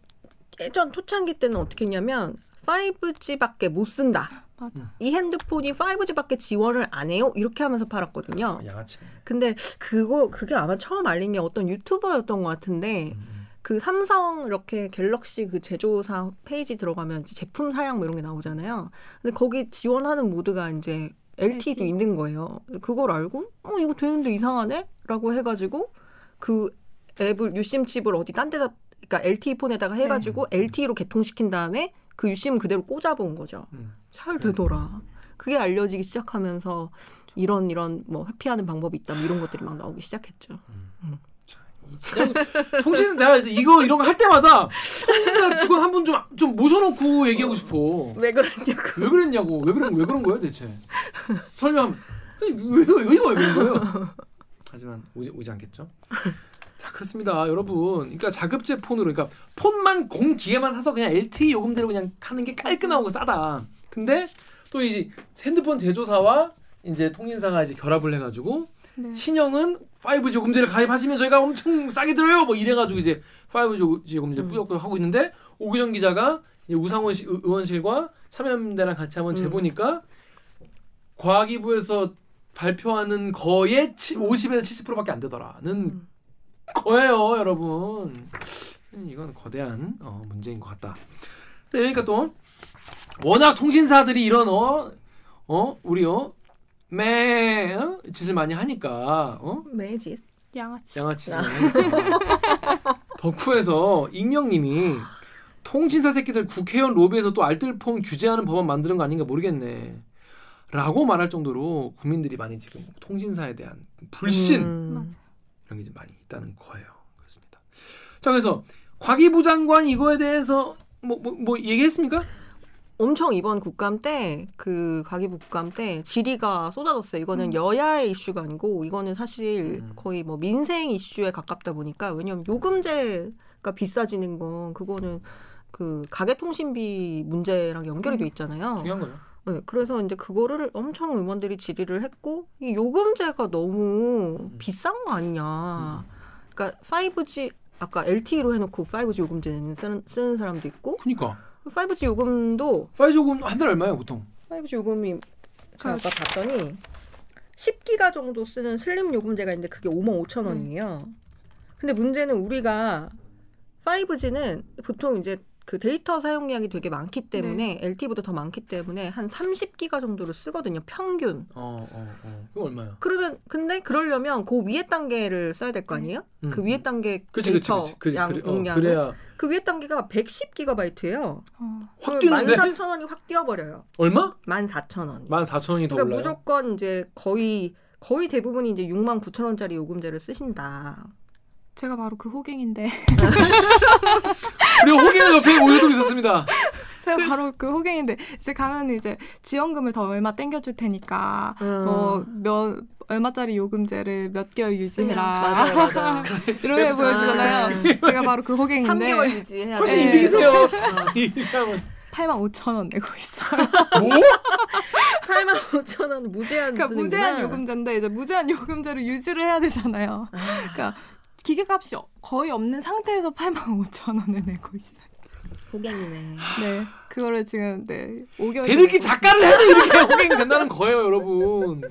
예전 초창기 때는 어떻게 했냐면 파이브 지밖에 못 쓴다. 맞아. 이 핸드폰이 파이브 지밖에 지원을 안 해요. 이렇게 하면서 팔았거든요. 양아치네. 근데 그거 그게 아마 처음 알린 게 어떤 유튜버였던 것 같은데 음. 그 삼성 이렇게 갤럭시 그 제조사 페이지 들어가면 제품 사양 뭐 이런 게 나오잖아요. 근데 거기 지원하는 모드가 이제 엘티이도 있는 거예요. 그걸 알고 어 이거 되는데 이상하네? 라고 해가지고 그 앱을 유심칩을 어디 딴 데다 그러니까 엘티이 폰에다가 해가지고 네. 엘티이로 개통시킨 다음에 그 유심 그대로 꽂아본 거죠. 음. 잘 되더라. 그게 알려지기 시작하면서 이런 이런 뭐 회피하는 방법이 있다 뭐 이런 것들이 막 나오기 시작했죠. 음. 음. 통신사 내가 이거 이런 거 할 때마다 통신사 직원 한 분 좀 좀 모셔놓고 얘기하고 싶어. 왜 그랬냐고. 왜 그랬냐고. 왜 그런 왜 그런 거예요 대체. 설명. 왜 왜 왜 이거 왜 그런 거예요. 하지만 오지 오지 않겠죠. 자 그렇습니다 여러분. 그러니까 자급제 폰으로 그러니까 폰만 공기에만 사서 그냥 엘티이 요금제로 그냥 하는 게 깔끔하고 싸다. 근데 또 이 핸드폰 제조사와 이제 통신사가 이제 결합을 해가지고 네. 신형은 파이브지 요금제를 가입하시면 저희가 엄청 싸게 들어요. 뭐 이래가지고 이제 파이브지 요금제 음. 뿌옇게 하고 있는데 옥유정 기자가 이제 우상원 시, 의원실과 참여연대랑 같이 한번 재보니까 음. 과학위부에서 발표하는 거의 오십에서 칠십 퍼센트밖에 안 되더라는 음. 거예요, 여러분. 이건 거대한 어, 문제인 것 같다. 그러니까 또 워낙 통신사들이 이런 어, 어 우리 어, 매 어? 짓을 많이 하니까 어? 매짓? 양아치. 양아치. 덕후에서 익명님이 통신사 새끼들 국회의원 로비에서 또 알뜰폰 규제하는 법안 만드는 거 아닌가 모르겠네. 라고 말할 정도로 국민들이 많이 지금 통신사에 대한 불신 음. 이런 게 좀 많이 있다는 거예요. 그렇습니다. 자, 그래서 과기부 장관 이거에 대해서 뭐 뭐 뭐 얘기했습니까? 엄청 이번 국감 때 그 과기부 국감 때 질의가 쏟아졌어요. 이거는 음. 여야의 이슈가 아니고 이거는 사실 음. 거의 뭐 민생 이슈에 가깝다 보니까 왜냐하면 요금제가 비싸지는 건 그거는 그 가계통신비 문제랑 연결이 돼 있잖아요. 중요한 거죠. 네, 그래서 이제 그거를 엄청 의원들이 질의를 했고 이 요금제가 너무 음. 비싼 거 아니냐. 그러니까 파이브지 아까 엘티이로 해놓고 파이브지 요금제는 쓰는, 쓰는 사람도 있고. 그러니까. 파이브지 요금도 파이브지 요금 한 달 얼마예요 보통? 파이브지 요금이 제가 아까 봤더니 십 기가 정도 쓰는 슬림 요금제가 있는데 그게 오만 오천 원이에요. 음. 근데 문제는 우리가 파이브지는 보통 이제 그 데이터 사용량이 되게 많기 때문에 네. 엘티이보다 더 많기 때문에 한 삼십 기가 정도를 쓰거든요. 평균. 어, 어, 어. 그거 얼마야? 그러면 근데 그러려면 그 위에 단계를 써야 될 거 아니에요? 음. 그 위에 단계 그치, 데이터 그치, 그치, 양 그래, 용량을. 어, 그래야. 그 위에 단계가 백십 기가바이트예요. 어. 확 뛰는데? 만 사천 원이 확 뛰어버려요. 얼마? 만 사천 원. 만 사천 원이 더 올라요? 그러니까 무조건 이제 거의 거의 대부분이 이제 육만 구천 원짜리 요금제를 쓰신다. 제가 바로 그 호갱인데. 그리고 호갱은 옆에 오유동 있었습니다. 제가 그, 바로 그 호갱인데 이제 가면 이제 지원금을 더 얼마 땡겨줄 테니까 음. 뭐 몇 얼마짜리 요금제를 몇 개월 유지해라. 이런 거 보여주잖아요. 제가 바로 그 호갱인데. 삼 개월 유지해야 돼. 훨씬 이득이세요. 팔만 오천 원 내고 있어요. 뭐? 팔만 오천 원 무제한 그러니까 쓰는구나. 무제한 요금제인데 이제 무제한 요금제로 유지를 해야 되잖아요. 그러니까 기계값이 거의 없는 상태에서 팔만 오천 원을 내고 있어요. 호갱이네. 네, 그거를 지금 네 오 개월. 대리기 작가를 해도 이렇게 호갱이 된다는 거예요, 여러분.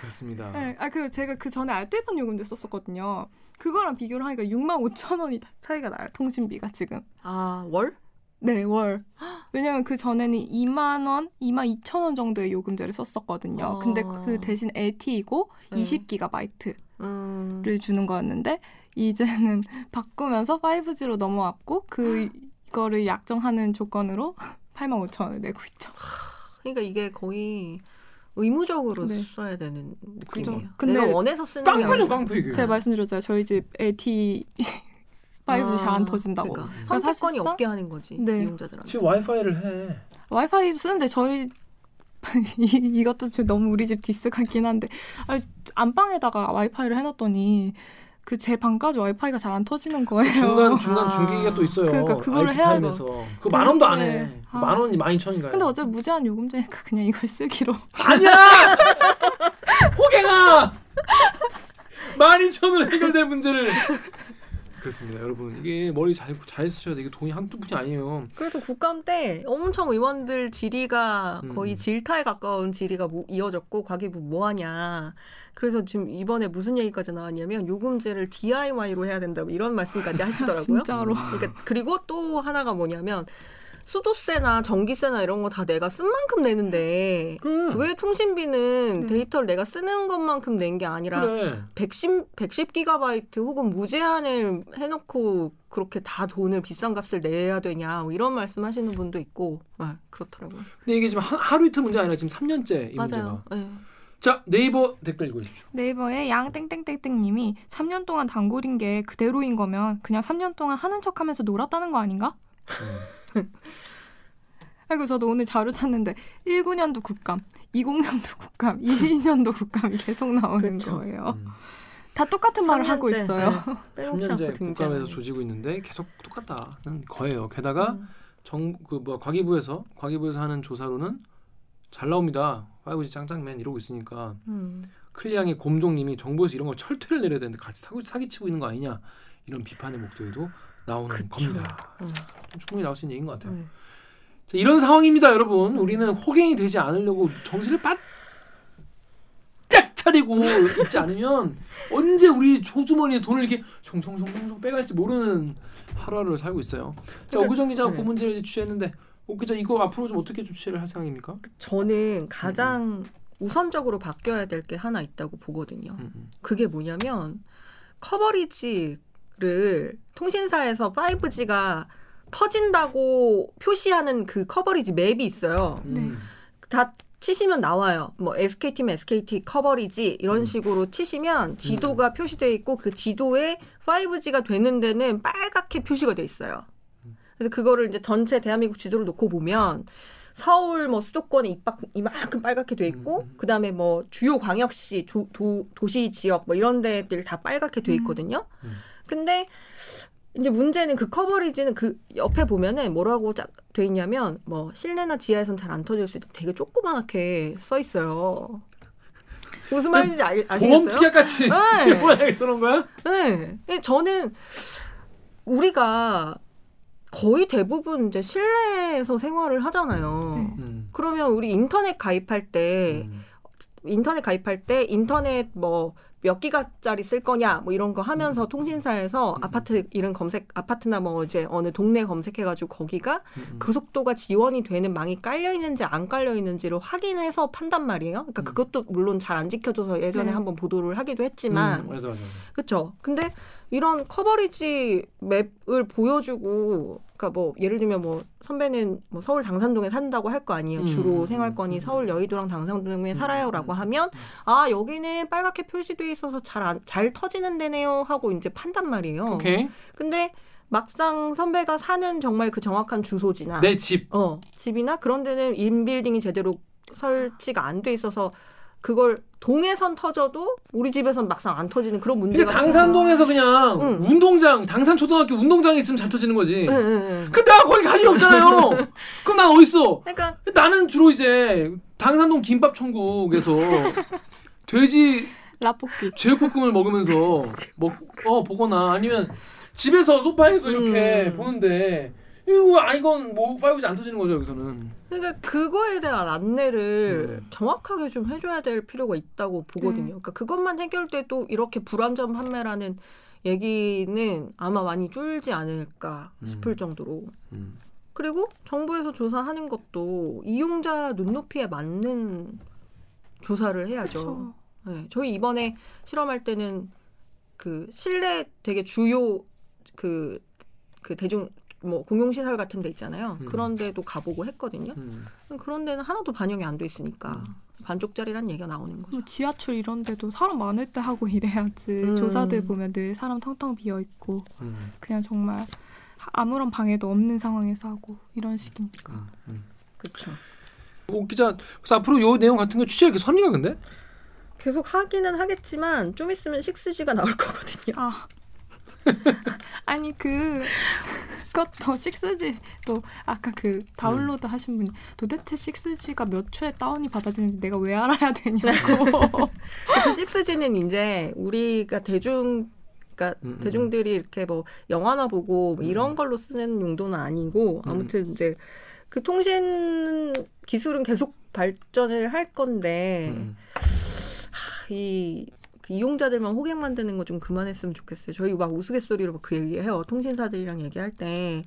그렇습니다. 네, 아 그 제가 그 전에 알뜰폰 요금제 썼었거든요. 그거랑 비교를 하니까 육만 오천 원이 차이가 나요. 통신비가 지금. 아 월? 네, 월. 왜냐면 그 전에는 이만 원, 이만 이천 원 정도의 요금제를 썼었거든요. 어. 근데 그 대신 엘티이고 네. 이십 기가바이트를 음. 주는 거였는데 이제는 바꾸면서 파이브지로 넘어왔고 그거를 약정하는 조건으로 팔만 오천 원을 내고 있죠. 그러니까 이게 거의 의무적으로 네. 써야 되는 느낌이에요. 근데 내가 원해서 쓰는 게 깡패는 깡패예요. 제가 말씀드렸잖아요. 저희 집 엘티이 파이브지 아, 잘안 터진다고. 그러니까. 그러니까 선택권이 없게 하는 거지. 네. 이용자들한테. 지금 와이파이를 해. 와이파이 쓰는데 저희 이, 이것도 너무 우리 집 디스 같긴 한데 아니, 안방에다가 와이파이를 해놨더니 그 제 방까지 와이파이가 잘 안 터지는 거예요. 중간 중간 중기기가 아. 또 있어요. 그러니까 그거를 해야 돼. 그 만 원도 안 해. 아. 만 원이 만 이천 인가요? 근데 어차피 무제한 요금제니까 그냥 이걸 쓰기로. 아니야. 호갱아. 만 이천 원 해결될 문제를. 그렇습니다, 여러분. 이게 머리 잘, 잘 쓰셔야 돼. 이게 돈이 한두 푼이 아니에요. 그래서 국감 때 엄청 의원들 질의가 거의 음. 질타에 가까운 질의가 뭐 이어졌고 과기부 뭐하냐. 그래서 지금 이번에 무슨 얘기까지 나왔냐면 요금제를 디아이와이로 해야 된다고 이런 말씀까지 하시더라고요. 진짜로. 그러니까 그리고 또 하나가 뭐냐면 수도세나 전기세나 이런 거 다 내가 쓴 만큼 내는데 그래. 왜 통신비는 네. 데이터를 내가 쓰는 것만큼 낸 게 아니라 그래. 백십 기가바이트 혹은 무제한을 해놓고 그렇게 다 돈을 비싼 값을 내야 되냐 뭐 이런 말씀하시는 분도 있고 네, 그렇더라고요. 근데 이게 지금 하, 하루 이틀 문제 아니라 지금 삼 년째 이 맞아요. 문제가. 네. 자, 네이버 댓글 읽어주십시오. 네이버의 양땡땡땡땡님이 삼 년 동안 단골인 게 그대로인 거면 그냥 삼 년 동안 하는 척하면서 놀았다는 거 아닌가? 아이고 저도 오늘 자료 찾는데 십구 년도 국감, 이십 년도 국감, 이십이 년도 국감이 계속 나오는 그렇죠. 거예요. 음. 다 똑같은 말을 하고 있어요. 네. 삼 년째 국감에서 조지고 있는데 계속 똑같다는 거예요. 게다가 음. 정 그 뭐 과기부에서 과기부에서 하는 조사로는 잘 나옵니다. 파이브지 짱짱맨 이러고 있으니까 음. 클리앙의 곰종님이 정부에서 이런 걸 철퇴를 내려야 되는데 같이 사기, 사기치고 있는 거 아니냐 이런 비판의 목소리도 나오는 그쵸. 겁니다. 음. 자, 충분히 나올 수 있는 얘기인 것 같아요. 음. 자, 이런 상황입니다, 여러분. 우리는 호갱이 되지 않으려고 정신을 바짝 차리고 있지 않으면 언제 우리 조주머니에 돈을 이렇게 종종종종 빼갈지 모르는 하루하루를 살고 있어요. 자, 옥유정 기자가 그 문제를 취재했는데 옥 기자 이거 앞으로 좀 어떻게 조치를 할 생각입니까? 저는 가장 음. 우선적으로 바뀌어야 될 게 하나 있다고 보거든요. 음. 그게 뭐냐면 커버리지를 통신사에서 파이브지가 터진다고 표시하는 그 커버리지 맵이 있어요. 네. 다 치시면 나와요. 뭐 에스케이티면 에스케이티 커버리지 이런 음. 식으로 치시면 지도가 음. 표시되어 있고 그 지도에 파이브지가 되는 데는 빨갛게 표시가 돼 있어요. 그래서 그거를 이제 전체 대한민국 지도를 놓고 보면 서울 뭐 수도권에 입박, 이만큼 빨갛게 돼 있고 음. 그다음에 뭐 주요 광역시 조, 도, 도시 지역 뭐 이런 데들 다 빨갛게 돼 있거든요. 음. 근데 이제 문제는 그 커버리지는 그 옆에 보면은 뭐라고 쫙 돼 있냐면 뭐 실내나 지하에선 잘 안 터질 수 있다. 되게 조그맣게 써 있어요. 무슨 말인지 아, 아시겠어요? 보험특약같이 뭐라고 써놓은 거야? 네. 저는 우리가 거의 대부분 이제 실내에서 생활을 하잖아요. 음. 그러면 우리 인터넷 가입할 때 음. 인터넷 가입할 때 인터넷 뭐 몇 기가짜리 쓸 거냐 뭐 이런 거 하면서 음. 통신사에서 음. 아파트 이런 검색 아파트나 뭐 이제 어느 동네 검색해가지고 거기가 음. 그 속도가 지원이 되는 망이 깔려 있는지 안 깔려 있는지로 확인해서 판단 말이에요. 그러니까 음. 그것도 물론 잘 안 지켜줘서 예전에 네. 한번 보도를 하기도 했지만, 음. 맞아, 맞아. 그렇죠. 근데 이런 커버리지 맵을 보여주고, 그러니까 뭐 예를 들면 뭐 선배는 뭐 서울 당산동에 산다고 할 거 아니에요. 음. 주로 생활권이 음. 서울 여의도랑 당산동에 음. 살아요라고 하면 아 여기는 빨갛게 표시돼 있어서 잘 안, 잘 터지는 데네요 하고 이제 판단 말이에요. 오케이. 근데 막상 선배가 사는 정말 그 정확한 주소지나 내 집, 어 집이나 그런 데는 인빌딩이 제대로 설치가 안 돼 있어서 그걸 동에선 터져도 우리 집에선 막상 안 터지는 그런 문제가. 당산동에서 그냥 응. 운동장, 당산초등학교 운동장에 있으면 잘 터지는 거지. 응, 응, 응. 근데 나 거기 갈 일 없잖아요. 그럼 난 어딨어? 그러니까 나는 주로 이제 당산동 김밥 천국에서 돼지 라볶이 제육볶음을 먹으면서 먹, 어 보거나 아니면 집에서 소파에서 이렇게 음. 보는데 이거 아 이건 뭐 파이브지 안 터지는 거죠 여기서는. 그러니까 그거에 대한 안내를 음. 정확하게 좀 해줘야 될 필요가 있다고 보거든요. 음. 그러니까 그것만 해결돼도 이렇게 불안전 판매라는 얘기는 아마 많이 줄지 않을까 싶을 음. 정도로. 음. 그리고 정부에서 조사하는 것도 이용자 눈높이에 맞는 조사를 해야죠. 네, 저희 이번에 실험할 때는 그 실내 되게 주요 그, 그 대중 뭐 공용시설 같은 데 있잖아요. 음. 그런 데도 가보고 했거든요. 음. 그런 데는 하나도 반영이 안 돼 있으니까 음. 반쪽짜리란 얘기가 나오는 거죠. 지하철 이런 데도 사람 많을 때 하고 이래야지. 음. 조사들 보면 늘 사람 텅텅 비어있고 음. 그냥 정말 아무런 방해도 없는 상황에서 하고 이런 식이니까. 음. 음. 그렇죠. 오 기자, 그래서 앞으로 요 내용 같은 거 취재하기 섭니까 근데? 계속 하기는 하겠지만 좀 있으면 식스지가 나올 거거든요. 아. 아니 그 그것도 식스지 또 아까 그 다운로드 음. 하신 분이 도대체 식스지가 몇 초에 다운이 받아지는지 내가 왜 알아야 되냐고. 그 식스지는 이제 우리가 대중 그러니까 음, 대중들이 이렇게 뭐 영화나 보고 뭐 이런 걸로 쓰는 용도는 아니고 아무튼 음. 이제 그 통신 기술은 계속 발전을 할 건데 음. 하, 이 이용자들만 호객 만드는 거 좀 그만했으면 좋겠어요. 저희 막 우스갯소리로 막 그 얘기해요. 통신사들이랑 얘기할 때,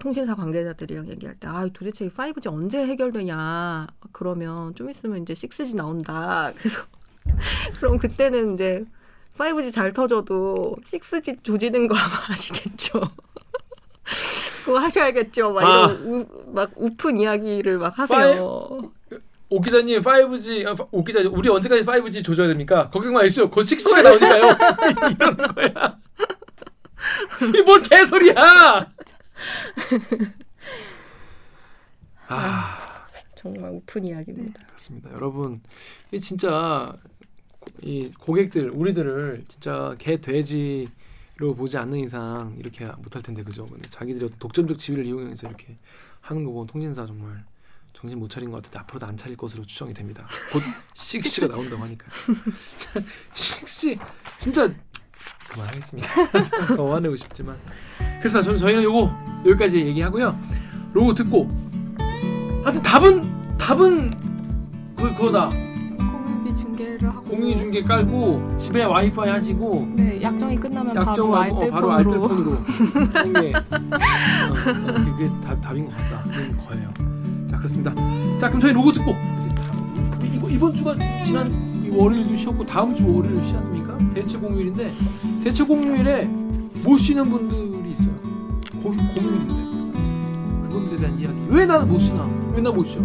통신사 관계자들이랑 얘기할 때, 아 도대체 파이브지 언제 해결되냐. 그러면 좀 있으면 이제 식스지 나온다. 그래서 그럼 그때는 이제 파이브지 잘 터져도 식스지 조지는 거 아마 아시겠죠. 그거 하셔야겠죠. 막 아. 이런 우, 막 우픈 이야기를 막 하세요. 파이... 오 기자님 파이브지 오 기자 우리 언제까지 파이브지 조져야 됩니까? 걱정 마십시오. 곧 식스지가 나오니까요. 이런 거야. 이게 뭔 개소리야? 아 정말 오픈 이야기입니다. 그렇습니다, 여러분. 이 진짜 이 고객들 우리들을 진짜 개 돼지 로 보지 않는 이상 이렇게 못할 텐데, 그죠? 자기들이 독점적 지위를 이용해서 이렇게 하는 거 보면 통신사 정말 정신 못 차린 것 같은데 앞으로도 안 차릴 것으로 추정이 됩니다. 곧 식씨가 나온다고 하니까. 식씨 진짜 그만하겠습니다. 더 화내고 싶지만. 그래서 저는 저희는 요거 여기까지 얘기하고요. 로고 듣고. 하여튼 답은 답은 그 그거다. 공유중개 깔고 집에 와이파이 하시고, 네, 약정이 끝나면 약정 바로 알뜰폰으로, 어, 알뜰폰으로. 이게 어, 그게 답, 답인 것 같다. 이런 거예요. 자, 그렇습니다. 자, 그럼 저희 로고 듣고 이번, 이번 주가 지난 월요일도 쉬었고 다음 주 월요일 쉬지 않습니까? 대체 공휴일인데 대체 공휴일에 못 쉬는 분들이 있어요. 공휴일인데 그분들에 대한 이야기. 왜 나는 못 쉬나? 왜 나 못 쉬어?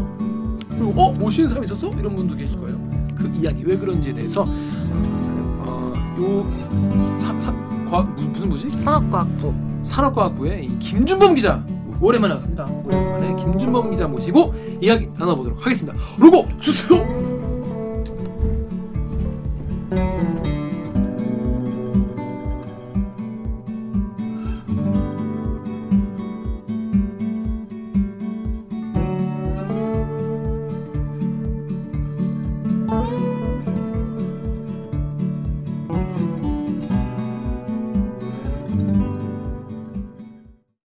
그리고 어? 못 쉬는 사람이 있었어? 이런 분도 계실 거예요. 그 이야기 왜 그런지에 대해서 어, 요 사, 사, 과학, 무슨 뭐지? 산업과학부 산업과학부의 김준범 기자 오랜만에 왔습니다. 오랜만에 김준범 기자 모시고 이야기 나눠보도록 하겠습니다. 로고 주세요.